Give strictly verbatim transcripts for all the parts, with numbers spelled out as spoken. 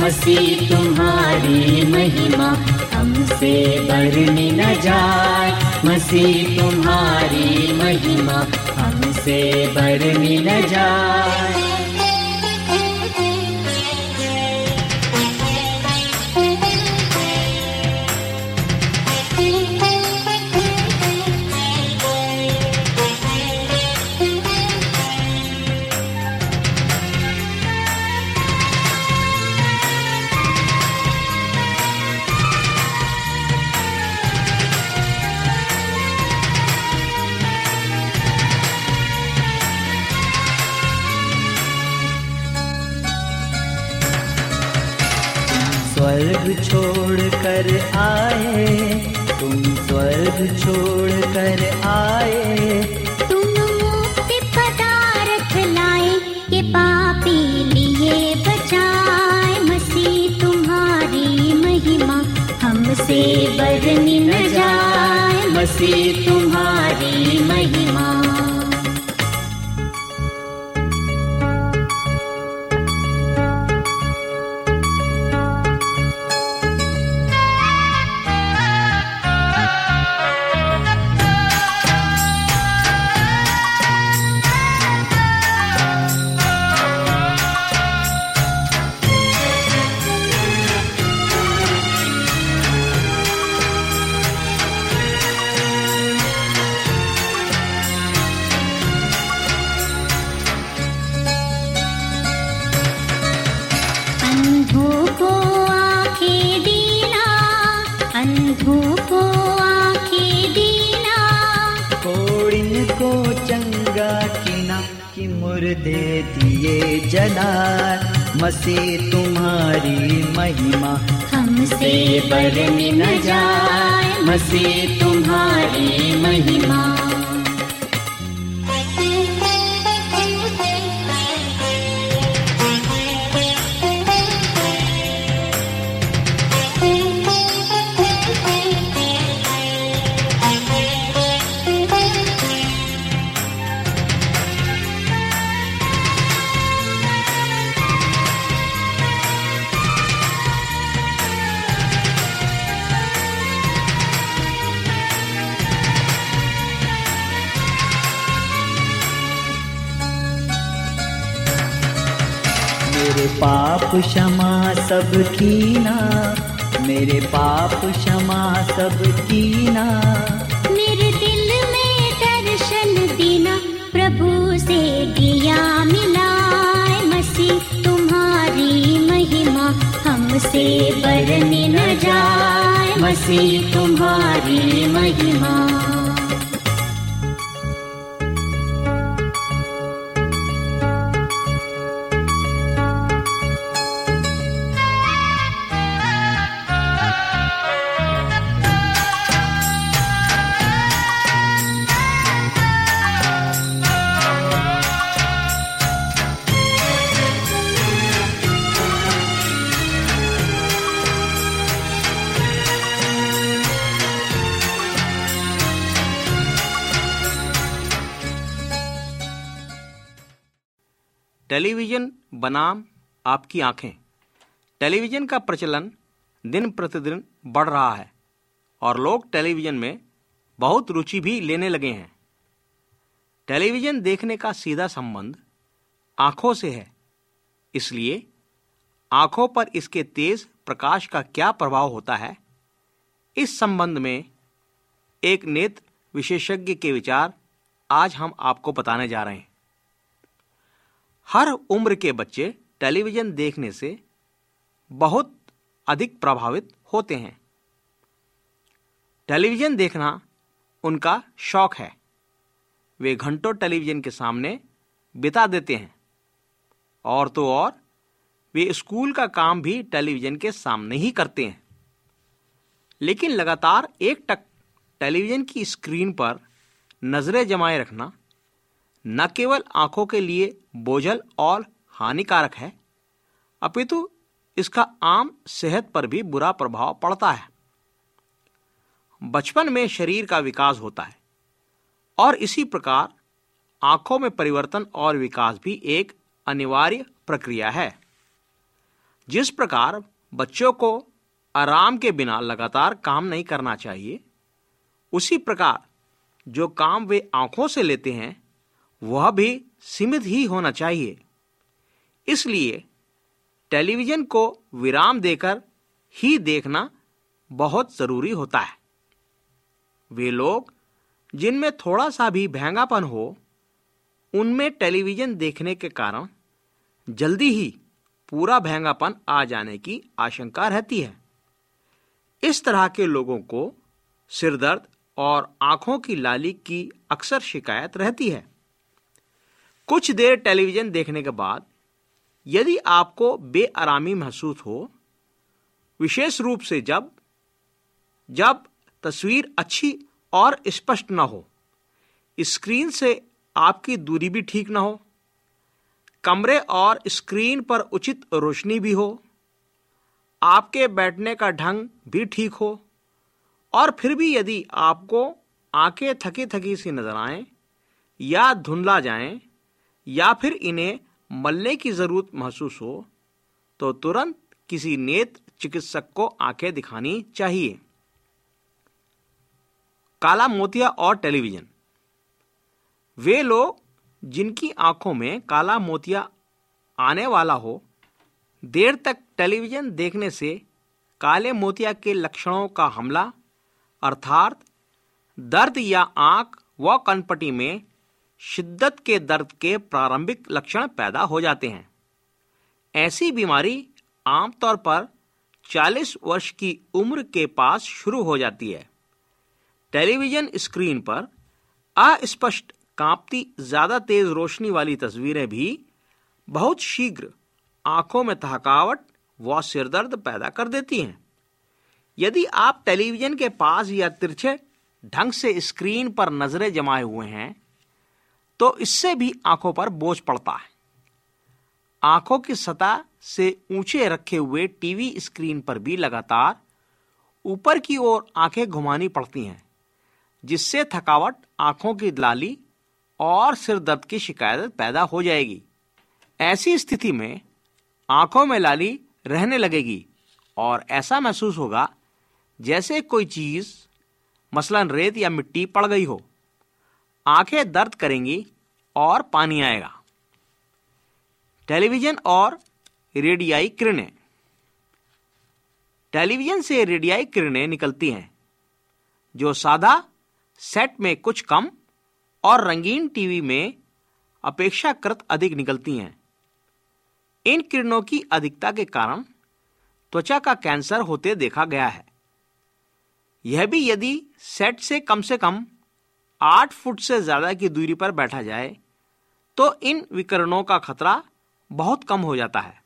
मसीह तुम्हारी महिमा हमसे बरनी न जाए, मसीह तुम्हारी महिमा हमसे बरनी न जाए। स्वर्ग छोड़ कर आए तुम, स्वर्ग छोड़ कर आए तुम, मुक्ति पदार्थ लाए ये पापी लिए बचाए। मसीह तुम्हारी महिमा हमसे बरनी न जाए, मसीह तुम्हारी महिमा। मुर्दे दिए जला मसीह तुम्हारी महिमा हमसे बरनी न जाए, मसीह तुम्हारी महिमा। पाप क्षमा सब कीना, मेरे पाप क्षमा सब कीना, मेरे दिल में दर्शन दीना प्रभु से दिया मिलाए। मसीह तुम्हारी महिमा हमसे बरनी न जाए, मसीह तुम्हारी महिमा। टेलीविज़न बनाम आपकी आंखें। टेलीविज़न का प्रचलन दिन प्रतिदिन बढ़ रहा है और लोग टेलीविज़न में बहुत रुचि भी लेने लगे हैं। टेलीविज़न देखने का सीधा संबंध आँखों से है, इसलिए आँखों पर इसके तेज प्रकाश का क्या प्रभाव होता है, इस संबंध में एक नेत्र विशेषज्ञ के विचार आज हम आपको बताने जा रहे हैं। हर उम्र के बच्चे टेलीविज़न देखने से बहुत अधिक प्रभावित होते हैं। टेलीविज़न देखना उनका शौक है। वे घंटों टेलीविज़न के सामने बिता देते हैं और तो और वे स्कूल का काम भी टेलीविज़न के सामने ही करते हैं। लेकिन लगातार एक टक टेलीविज़न की स्क्रीन पर नज़रें जमाए रखना न केवल आँखों के लिए बोझल और हानिकारक है, अपितु इसका आम सेहत पर भी बुरा प्रभाव पड़ता है। बचपन में शरीर का विकास होता है और इसी प्रकार आँखों में परिवर्तन और विकास भी एक अनिवार्य प्रक्रिया है। जिस प्रकार बच्चों को आराम के बिना लगातार काम नहीं करना चाहिए, उसी प्रकार जो काम वे आँखों से लेते हैं वह भी सीमित ही होना चाहिए। इसलिए टेलीविज़न को विराम देकर ही देखना बहुत ज़रूरी होता है। वे लोग जिनमें थोड़ा सा भी भैंगापन हो, उनमें टेलीविज़न देखने के कारण जल्दी ही पूरा भैंगापन आ जाने की आशंका रहती है। इस तरह के लोगों को सिरदर्द और आँखों की लाली की अक्सर शिकायत रहती है। कुछ देर टेलीविज़न देखने के बाद यदि आपको बेआरामी महसूस हो, विशेष रूप से जब जब तस्वीर अच्छी और स्पष्ट न हो, स्क्रीन से आपकी दूरी भी ठीक न हो, कमरे और स्क्रीन पर उचित रोशनी भी हो, आपके बैठने का ढंग भी ठीक हो, और फिर भी यदि आपको आंखें थकी थकी सी नजर आएं या धुंधला जाएं या फिर इन्हें मलने की ज़रूरत महसूस हो, तो तुरंत किसी नेत्र चिकित्सक को आंखें दिखानी चाहिए। काला मोतिया और टेलीविज़न। वे लोग जिनकी आंखों में काला मोतिया आने वाला हो, देर तक टेलीविज़न देखने से काले मोतिया के लक्षणों का हमला अर्थात दर्द या आंख व कनपटी में शिद्दत के दर्द के प्रारंभिक लक्षण पैदा हो जाते हैं। ऐसी बीमारी आमतौर पर चालीस वर्ष की उम्र के पास शुरू हो जाती है। टेलीविज़न स्क्रीन पर अस्पष्ट, कांपती, ज़्यादा तेज़ रोशनी वाली तस्वीरें भी बहुत शीघ्र आँखों में थकावट व सिरदर्द पैदा कर देती हैं। यदि आप टेलीविज़न के पास या तिरछे ढंग से स्क्रीन पर नज़रें जमाए हुए हैं, तो इससे भी आँखों पर बोझ पड़ता है। आँखों की सतह से ऊंचे रखे हुए टीवी स्क्रीन पर भी लगातार ऊपर की ओर आँखें घुमानी पड़ती हैं, जिससे थकावट, आँखों की लाली और सिर दर्द की शिकायत पैदा हो जाएगी। ऐसी स्थिति में आँखों में लाली रहने लगेगी और ऐसा महसूस होगा जैसे कोई चीज़, मसलन रेत या मिट्टी, पड़ गई हो। आँखें दर्द करेंगी और पानी आएगा। टेलीविज़न और रेडियाई किरणें। टेलीविज़न से रेडियाई किरणें निकलती हैं, जो सादा सेट में कुछ कम और रंगीन टीवी में अपेक्षाकृत अधिक निकलती हैं। इन किरणों की अधिकता के कारण त्वचा का कैंसर होते देखा गया है। यह भी यदि सेट से कम से कम आठ फुट से ज़्यादा की दूरी पर बैठा जाए, तो इन विकिरणों का खतरा बहुत कम हो जाता है।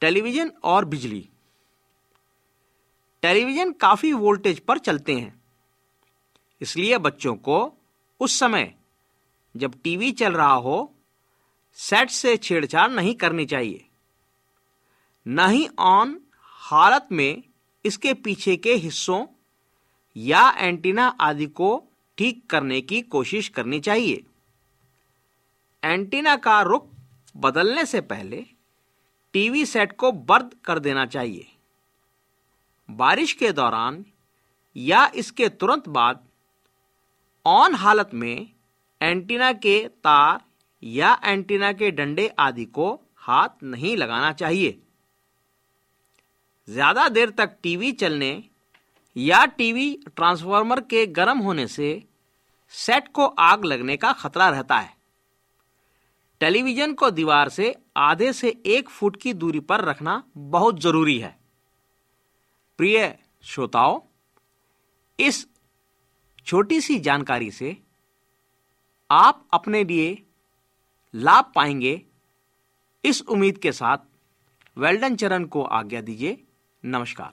टेलीविज़न और बिजली। टेलीविज़न काफ़ी वोल्टेज पर चलते हैं, इसलिए बच्चों को उस समय जब टीवी चल रहा हो सेट से छेड़छाड़ नहीं करनी चाहिए। न ही ऑन हालत में इसके पीछे के हिस्सों या एंटीना आदि को ठीक करने की कोशिश करनी चाहिए। एंटीना का रुख बदलने से पहले टीवी सेट को बर्द कर देना चाहिए। बारिश के दौरान या इसके तुरंत बाद ऑन हालत में एंटीना के तार या एंटीना के डंडे आदि को हाथ नहीं लगाना चाहिए। ज़्यादा देर तक टीवी चलने या टीवी ट्रांसफार्मर के गर्म होने से सेट को आग लगने का खतरा रहता है। टेलीविज़न को दीवार से आधे से एक फुट की दूरी पर रखना बहुत ज़रूरी है। प्रिय श्रोताओं, इस छोटी सी जानकारी से आप अपने लिए लाभ पाएंगे, इस उम्मीद के साथ वेल्डन चरण को आज्ञा दीजिए। नमस्कार।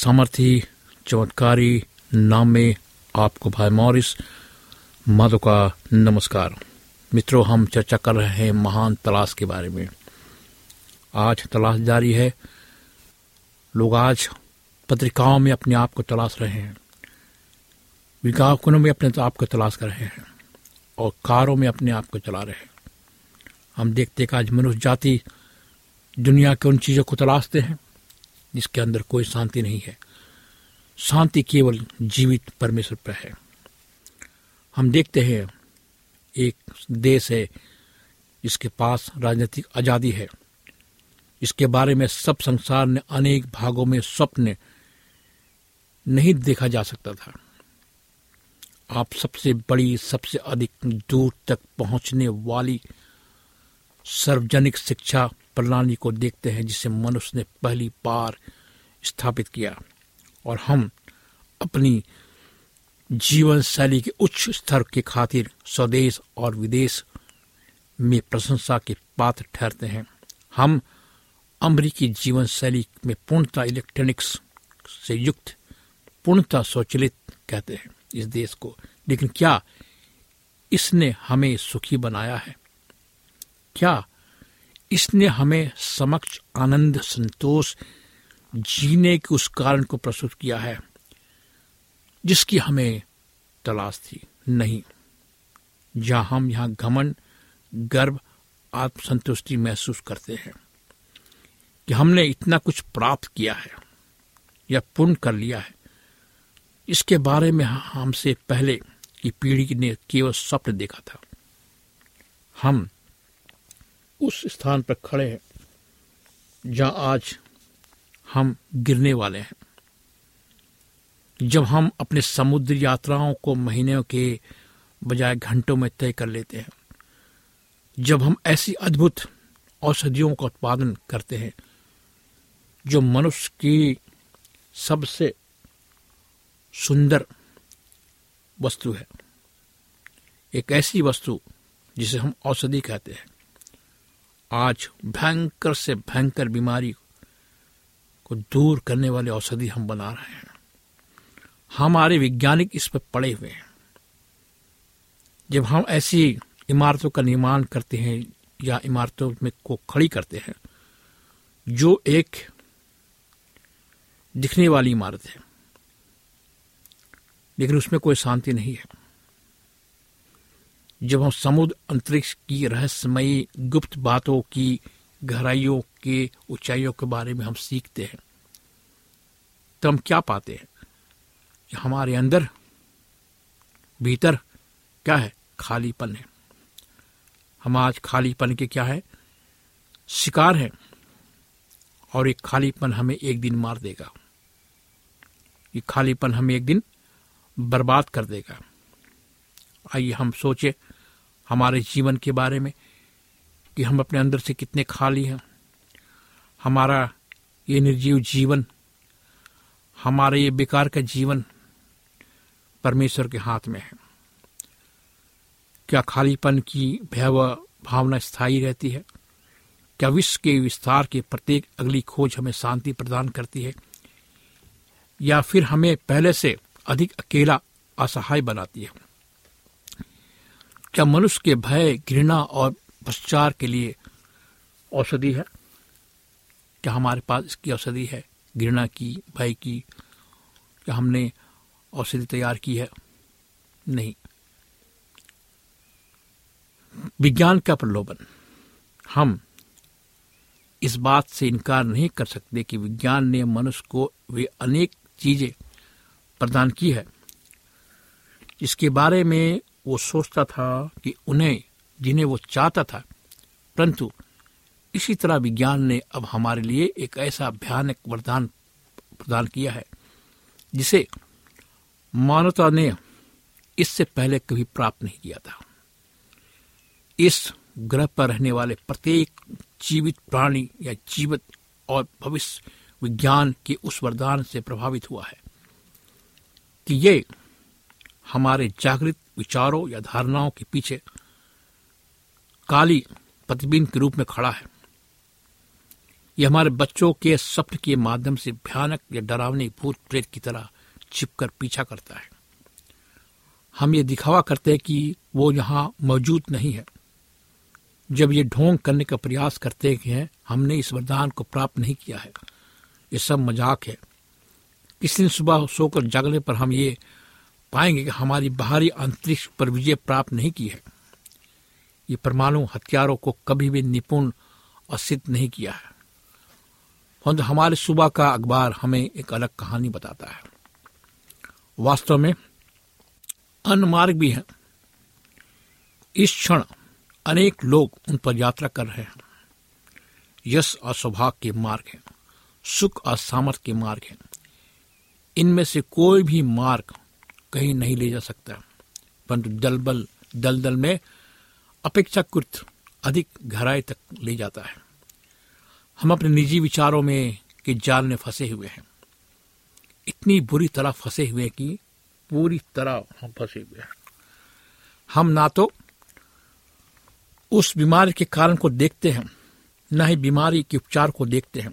सामर्थी चमत्कारी नाम में आपको भाई मॉरिस मधुका नमस्कार। मित्रों, हम चर्चा कर रहे हैं महान तलाश के बारे में। आज तलाश जारी है। लोग आज पत्रिकाओं में अपने आप को तलाश रहे हैं, विज्ञापनों में अपने आप को तलाश कर रहे हैं और कारों में अपने आप को चला रहे हैं। हम देखते हैं कि आज मनुष्य जाति दुनिया के उन चीज़ों को तलाशते हैं जिसके अंदर कोई शांति नहीं है। शांति केवल जीवित परमेश्वर पर है। हम देखते हैं एक देश है जिसके पास राजनीतिक आज़ादी है। इसके बारे में सब संसार ने अनेक भागों में स्वप्न नहीं देखा जा सकता था। आप सबसे बड़ी, सबसे अधिक दूर तक पहुंचने वाली सार्वजनिक शिक्षा प्रणाली को देखते हैं जिसे मनुष्य ने पहली बार स्थापित किया, और हम अपनी जीवन शैली के उच्च स्तर के खातिर स्वदेश और विदेश में प्रशंसा के पात्र ठहरते हैं। हम अमरीकी जीवन शैली में पूर्णतः इलेक्ट्रॉनिक्स से युक्त, पूर्णतः स्वचालित कहते हैं इस देश को, लेकिन क्या इसने हमें सुखी बनाया है? क्या इसने हमें समक्ष आनंद, संतोष, जीने के उस कारण को प्रस्तुत किया है जिसकी हमें तलाश थी? नहीं। जहां हम यहां घमंड, गर्व, आत्मसंतुष्टि महसूस करते हैं कि हमने इतना कुछ प्राप्त किया है या पूर्ण कर लिया है। इसके बारे में हमसे पहले की पीढ़ी ने केवल स्वप्न देखा था। हम उस स्थान पर खड़े हैं जहां आज हम गिरने वाले हैं जब हम अपने समुद्र यात्राओं को महीनों के बजाय घंटों में तय कर लेते हैं, जब हम ऐसी अद्भुत औषधियों का उत्पादन करते हैं जो मनुष्य की सबसे सुंदर वस्तु है, एक ऐसी वस्तु जिसे हम औषधि कहते हैं। आज भयंकर से भयंकर बीमारी को दूर करने वाले औषधि हम बना रहे हैं। हमारे वैज्ञानिक इस पर पड़े हुए हैं। जब हम ऐसी इमारतों का निर्माण करते हैं या इमारतों में को खड़ी करते हैं जो एक दिखने वाली इमारत है लेकिन उसमें कोई शांति नहीं है, जब हम समुद्र, अंतरिक्ष की रहस्यमयी गुप्त बातों की गहराइयों के, ऊंचाइयों के बारे में हम सीखते हैं, तो हम क्या पाते हैं? हमारे अंदर, भीतर क्या है? खालीपन है। हम आज खालीपन के क्या है? शिकार है। और एक खालीपन हमें एक दिन मार देगा। ये खालीपन हमें एक दिन बर्बाद कर देगा। आइए हम सोचें हमारे जीवन के बारे में कि हम अपने अंदर से कितने खाली हैं। हमारा ये निर्जीव जीवन, हमारा ये बेकार का जीवन परमेश्वर के हाथ में है। क्या खालीपन की भयावह भावना स्थायी रहती है। क्या विश्व के विस्तार की प्रत्येक अगली खोज हमें शांति प्रदान करती है या फिर हमें पहले से अधिक अकेला असहाय बनाती है? क्या मनुष्य के भय, घृणा और भ्रष्टाचार के लिए औषधि है? क्या हमारे पास इसकी औषधि है? घृणा की, भय की, क्या हमने औषधि तैयार की है? नहीं। विज्ञान का प्रलोभन, हम इस बात से इनकार नहीं कर सकते कि विज्ञान ने मनुष्य को वे अनेक चीजें प्रदान की है जिसके बारे में वो सोचता था कि उन्हें जिन्हें वो चाहता था, परंतु इसी तरह विज्ञान ने अब हमारे लिए एक ऐसा भयानक वरदान प्रदान किया है जिसे मानवता ने इससे पहले कभी प्राप्त नहीं किया था। इस ग्रह पर रहने वाले प्रत्येक जीवित प्राणी या जीवित और भविष्य विज्ञान के उस वरदान से प्रभावित हुआ है कि ये हमारे जागृत विचारों या धारणाओं के पीछे काली प्रतिबिंब के रूप में खड़ा है। ये हमारे बच्चों के स्वप्न के माध्यम से भयानक या डरावने भूत प्रेत की तरह छिपकर पीछा करता है। हम ये दिखावा करते हैं कि वो यहाँ मौजूद नहीं है। जब ये ढोंग करने का प्रयास करते हैं हमने इस वरदान को प्राप्त नहीं किया है, ये सब मजाक है। किसी दिन सुबह सोकर जागने पर हम ये पाएंगे कि हमारी बाहरी अंतरिक्ष पर विजय प्राप्त नहीं की है। ये परमाणु हथियारों को कभी भी निपुण और सिद्ध नहीं किया है। परंतु हमारे सुबह का अखबार हमें एक अलग कहानी बताता है। वास्तव में अन्य मार्ग भी है। इस क्षण अनेक लोग उन पर यात्रा कर रहे हैं। यश और सौभाग्य के मार्ग हैं, सुख और सामर्थ्य के मार्ग हैं। इनमें से कोई भी मार्ग कहीं नहीं ले जा सकता, परंतु दलबल दलदल में अपेक्षाकृत अधिक गहराई तक ले जाता है। हम अपने निजी विचारों में के जाल में फंसे हुए हैं, इतनी बुरी तरह फंसे हुए हैं कि पूरी तरह हम फंसे हुए हैं। हम ना तो उस बीमारी के कारण को देखते हैं, न ही बीमारी के उपचार को देखते हैं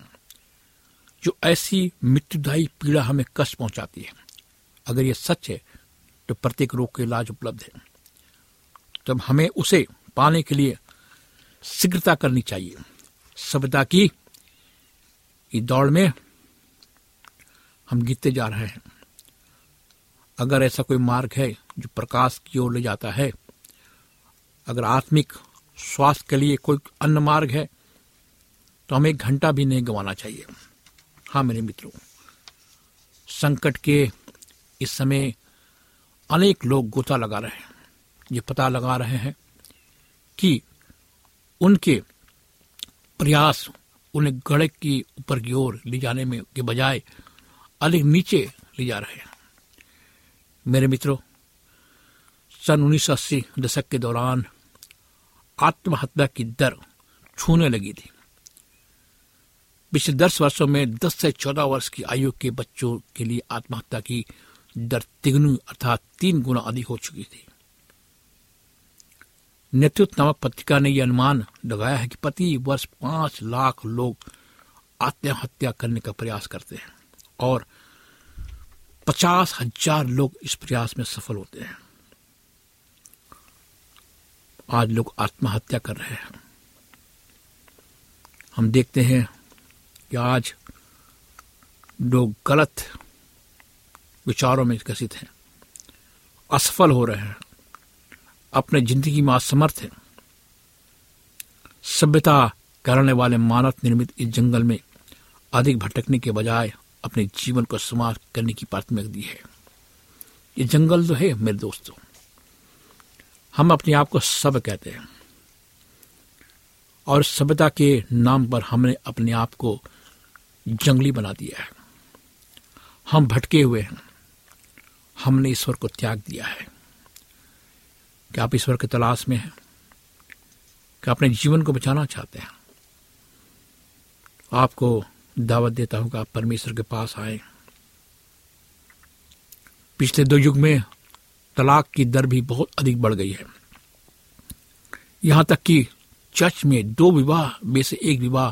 जो ऐसी मृत्युदायी पीड़ा हमें कष्ट पहुंचाती है। अगर यह सच है तो प्रत्येक रोग का इलाज उपलब्ध है, तब हमें उसे पाने के लिए शीघ्रता करनी चाहिए। सभ्यता की इस दौड़ में हम गिरते जा रहे हैं। अगर ऐसा कोई मार्ग है जो प्रकाश की ओर ले जाता है, अगर आत्मिक स्वास्थ्य के लिए कोई अन्य मार्ग है, तो हमें एक घंटा भी नहीं गंवाना चाहिए। हाँ मेरे मित्रों, संकट के इस समय अनेक लोग गोता लगा रहे हैं, ये पता लगा रहे हैं कि उनके प्रयास उन्हें गड्ढे की ऊपर की ओर ले जाने में के बजाय अधिक नीचे ले जा रहे हैं। मेरे मित्रों, सन उन्नीस सौ अस्सी दशक के दौरान आत्महत्या की दर छूने लगी थी। पिछले दस वर्षों में दस से चौदह वर्ष की आयु के बच्चों के लिए आत्महत्या की दर तिगुनी अर्थात तीन गुना अधिक हो चुकी थी। नेतृत्व नामक पत्रिका ने यह अनुमान लगाया है कि प्रति वर्ष पांच लाख लोग आत्महत्या करने का प्रयास करते हैं और पचास हजार लोग इस प्रयास में सफल होते हैं। आज लोग आत्महत्या कर रहे हैं। हम देखते हैं कि आज लोग गलत विचारों में ग्रसित हैं, असफल हो रहे हैं, अपने जिंदगी में असमर्थ हैं। सभ्यता करने वाले मानव निर्मित इस जंगल में अधिक भटकने के बजाय अपने जीवन को समाप्त करने की प्राथमिकता दी है। ये जंगल तो है मेरे दोस्तों, हम अपने आप को सभ्य कहते हैं और सभ्यता के नाम पर हमने अपने आप को जंगली बना दिया है। हम भटके हुए हैं, हमने ईश्वर को त्याग दिया है। क्या आप ईश्वर की तलाश में हैं? क्या अपने जीवन को बचाना चाहते हैं? आपको दावत देता हूं कि आप परमेश्वर के पास आए। पिछले दो युग में तलाक की दर भी बहुत अधिक बढ़ गई है। यहाँ तक कि चर्च में दो विवाह में से एक विवाह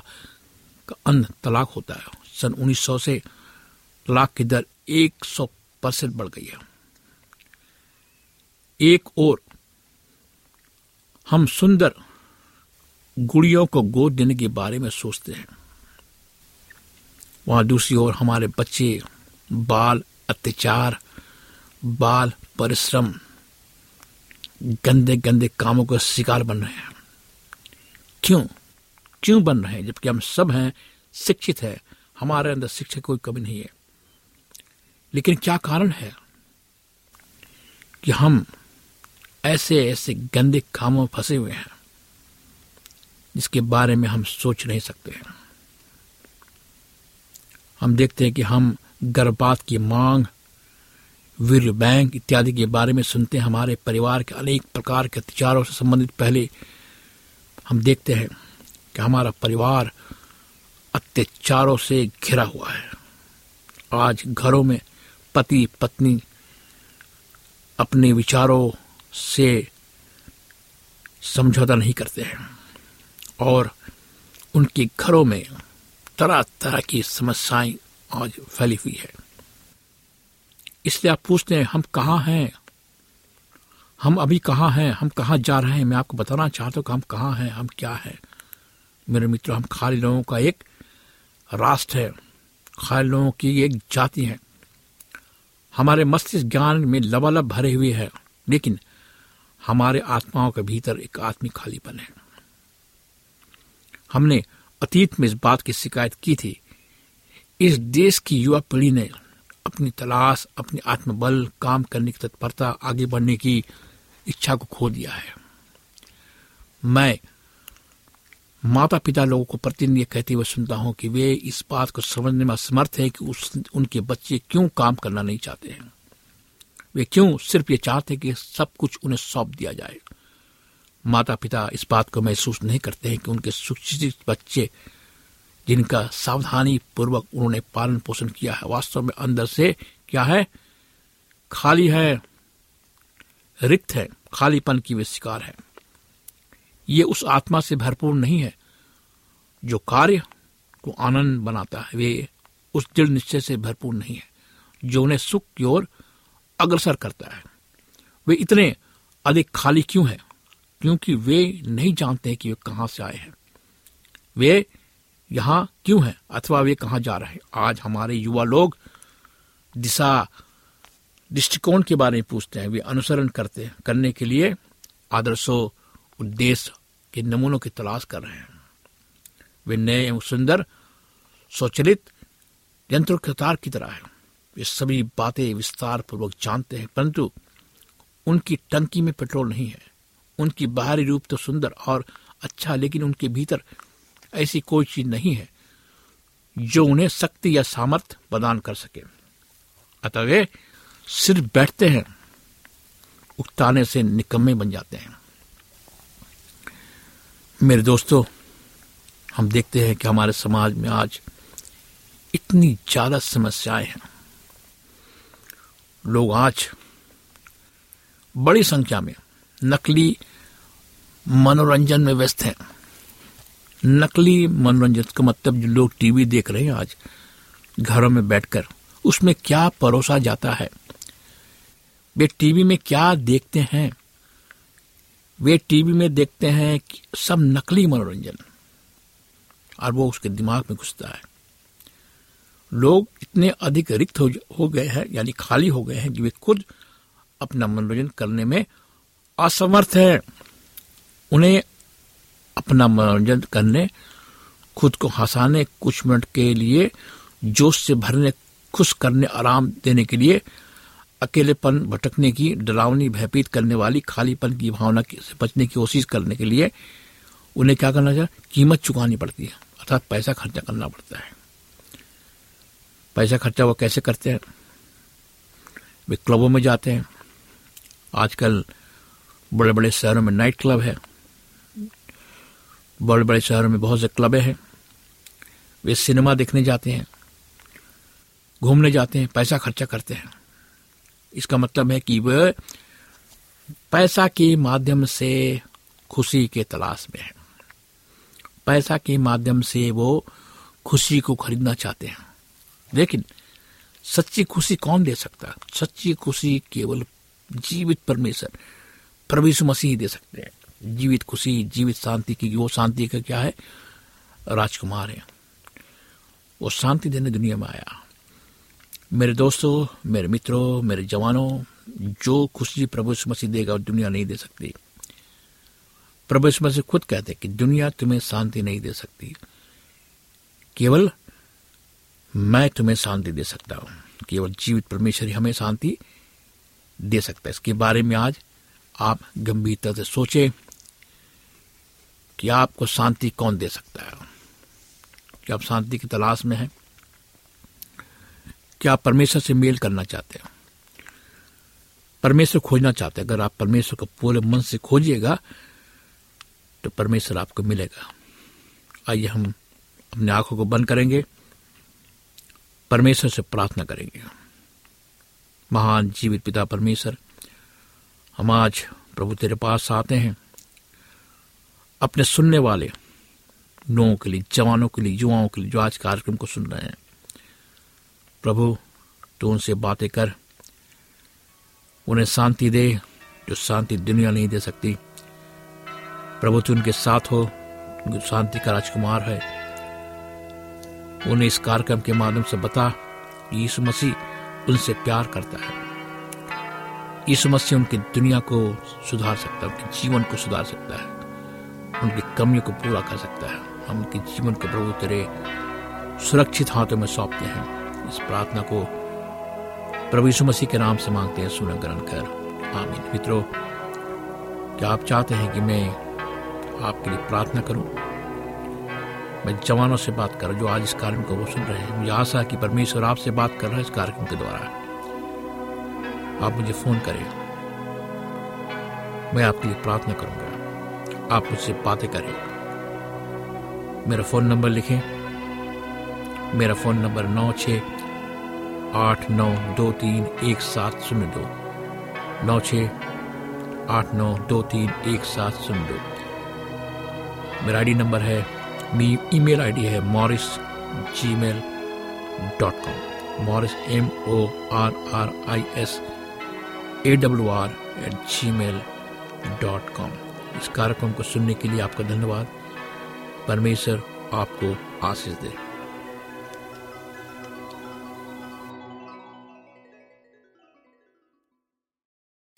का अंत तलाक होता है। सन उन्नीस सौ से तलाक की दर सौ परसेंट बढ़ गई है। एक और हम सुंदर गुड़ियों को गोद देने के बारे में सोचते हैं, वहां दूसरी ओर हमारे बच्चे बाल अत्याचार, बाल परिश्रम, गंदे गंदे कामों का शिकार बन रहे हैं। क्यों क्यों बन रहे हैं? जबकि हम सब हैं, शिक्षित हैं, हमारे अंदर शिक्षा की कोई कमी नहीं है। लेकिन क्या कारण है कि हम ऐसे ऐसे गंदे कामों में फंसे हुए हैं जिसके बारे में हम सोच नहीं सकते हैं? हम देखते हैं कि हम गर्भपात की मांग, वीर्य बैंक इत्यादि के बारे में सुनते हैं। हमारे परिवार के अनेक प्रकार के अत्याचारों से संबंधित पहले हम देखते हैं कि हमारा परिवार अत्याचारों से घिरा हुआ है। आज घरों में पति पत्नी अपने विचारों से समझौता नहीं करते हैं और उनके घरों में तरह तरह की समस्याएं आज फैली हुई है। इसलिए आप पूछते हैं, हम कहाँ हैं, हम अभी कहाँ हैं, हम कहाँ जा रहे हैं। मैं आपको बताना चाहता हूँ कि हम कहाँ हैं, हम क्या हैं। मेरे मित्रों, हम खाली लोगों का एक राष्ट्र है, खाली लोगों की एक जाति है। हमारे मस्तिष्क ज्ञान में लबालब भरे हुए है, लेकिन हमारे आत्माओं के भीतर एक आत्मिक खालीपन है। हमने अतीत में इस बात की शिकायत की थी। इस देश की युवा पीढ़ी ने अपनी तलाश, अपने आत्मबल, काम करने की तत्परता, आगे बढ़ने की इच्छा को खो दिया है। मैं माता पिता लोगों को प्रतिदिन ये कहते हुए सुनता हूं कि वे इस बात को समझने में असमर्थ है कि उस उनके बच्चे क्यों काम करना नहीं चाहते हैं। वे क्यों सिर्फ ये चाहते हैं कि सब कुछ उन्हें सौंप दिया जाए। माता पिता इस बात को महसूस नहीं करते हैं कि उनके शिक्षित बच्चे, जिनका सावधानी पूर्वक उन्होंने पालन पोषण किया है, वास्तव में अंदर से क्या है, खाली है, रिक्त है, खालीपन की वे शिकार है। ये उस आत्मा से भरपूर नहीं है जो कार्य को आनंद बनाता है। वे उस दृढ़ निश्चय से भरपूर नहीं है जो उन्हें सुख की ओर अग्रसर करता है। वे इतने अधिक खाली क्यों हैं? क्योंकि वे नहीं जानते कि वे कहाँ से आए हैं, वे यहाँ क्यों हैं, अथवा वे कहाँ जा रहे हैं। आज हमारे युवा लोग दिशा, दृष्टिकोण के बारे में पूछते हैं। वे अनुसरण करते करने के लिए आदर्शों, उद्देश्य के नमूनों की तलाश कर रहे हैं। वे नए एवं सुंदर स्वचालित यंत्रों के तार की तरह हैं। वे सभी बातें विस्तार पूर्वक जानते हैं, परंतु उनकी टंकी में पेट्रोल नहीं है। उनकी बाहरी रूप तो सुंदर और अच्छा, लेकिन उनके भीतर ऐसी कोई चीज नहीं है जो उन्हें शक्ति या सामर्थ्य प्रदान कर सके। अतः वे सिर्फ बैठते हैं, उकताने से निकम्मे बन जाते हैं। मेरे दोस्तों, हम देखते हैं कि हमारे समाज में आज इतनी ज्यादा समस्याएं हैं। लोग आज बड़ी संख्या में नकली मनोरंजन में व्यस्त हैं। नकली मनोरंजन का मतलब जो लोग टीवी देख रहे हैं आज घरों में बैठकर, उसमें क्या परोसा जाता है, वे टीवी में क्या देखते हैं। वे टीवी में देखते हैं कि सब नकली मनोरंजन, और वो उसके दिमाग में घुसता है। लोग इतने अधिक रिक्त हो, हो गए हैं, यानी खाली हो गए हैं कि वे खुद अपना मनोरंजन करने में असमर्थ है। उन्हें अपना मनोरंजन करने, खुद को हंसाने, कुछ मिनट के लिए जोश से भरने, खुश करने, आराम देने के लिए अकेलेपन, भटकने की, डरावनी, भयभीत करने वाली खालीपन की भावना से बचने की कोशिश करने के लिए उन्हें क्या करना चाहिए, कीमत चुकानी पड़ती है, अर्थात पैसा खर्चा करना पड़ता है। पैसा खर्चा वो कैसे करते हैं? वे क्लबों में जाते हैं। आजकल बड़े बड़े शहरों में नाइट क्लब है, बड़े बड़े शहरों में बहुत से क्लबें हैं। वे सिनेमा देखने जाते हैं, घूमने जाते हैं, पैसा खर्चा करते हैं। इसका मतलब है कि वे पैसा के माध्यम से खुशी के तलाश में है। पैसा के माध्यम से वो खुशी को खरीदना चाहते हैं, लेकिन सच्ची खुशी कौन दे सकता है? सच्ची खुशी केवल जीवित परमेश्वर प्रभु यीशु मसीह दे सकते हैं। जीवित खुशी, जीवित शांति, की वो शांति का क्या है? राजकुमार है, वो शांति देने दुनिया में आया। मेरे दोस्तों, मेरे मित्रों, मेरे जवानों, जो खुशी प्रभु यीशु मसीह देगा दुनिया नहीं दे सकती। प्रभु यीशु मसीह खुद कहते हैं कि दुनिया तुम्हें शांति नहीं दे सकती, केवल मैं तुम्हें शांति दे सकता हूँ। केवल जीवित परमेश्वर ही हमें शांति दे सकता है। इसके बारे में आज आप गंभीरता से सोचें कि आपको शांति कौन दे सकता है। क्या आप शांति की तलाश में हैं? क्या आप परमेश्वर से मेल करना चाहते हैं? परमेश्वर खोजना चाहते हैं? अगर आप परमेश्वर को पूरे मन से खोजिएगा तो परमेश्वर आपको मिलेगा। आइए हम अपनी आंखों को बंद करेंगे, परमेश्वर से प्रार्थना करेंगे। महान जीवित पिता परमेश्वर, हम आज प्रभु तेरे पास आते हैं अपने सुनने वाले लोगों के लिए, जवानों के लिए, युवाओं के लिए जो आज कार्यक्रम को सुन रहे हैं। प्रभु तू उनसे बातें कर, उन्हें शांति दे जो शांति दुनिया नहीं दे सकती। प्रभु तू उनके साथ हो, शांति का राजकुमार है। उन्हें इस कार्यक्रम के माध्यम से बता कि यीशु मसीह उनसे प्यार करता है, यीशु मसीह उनकी दुनिया को सुधार सकता है, उनके जीवन को सुधार सकता है, उनकी कमियों को पूरा कर सकता है। हम उनके जीवन को प्रभु तेरे सुरक्षित हाथों में सौंपते हैं। इस प्रार्थना को प्रभु यीशु मसीह के नाम से मांगते हैं, सुन ग्रहण कर, आमीन। मित्रों, क्या आप चाहते हैं कि मैं आपके लिए प्रार्थना करूं? मैं जवानों से बात करूं जो आज इस कार्यक्रम को वो सुन रहे हैं। मुझे आशा है कि परमेश्वर आपसे बात कर रहा है इस कार्यक्रम के द्वारा। आप मुझे फोन करें, मैं आपके लिए प्रार्थना करूंगा, आप मुझसे बातें करें। मेरा फोन नंबर लिखें, मेरा फोन नंबर नौ छः आठ नौ दो तीन एक सात शून्य दो नौ छः आठ नौ दो तीन एक सात शून्य दो। मेरा आईडी नंबर है, मेरी ईमेल आईडी है Morris ji mail dot com, Morris M O R R I S A W R at ji mail dot com. इस कार्यक्रम को सुनने के लिए आपका धन्यवाद। परमेश्वर आपको आशीष दे।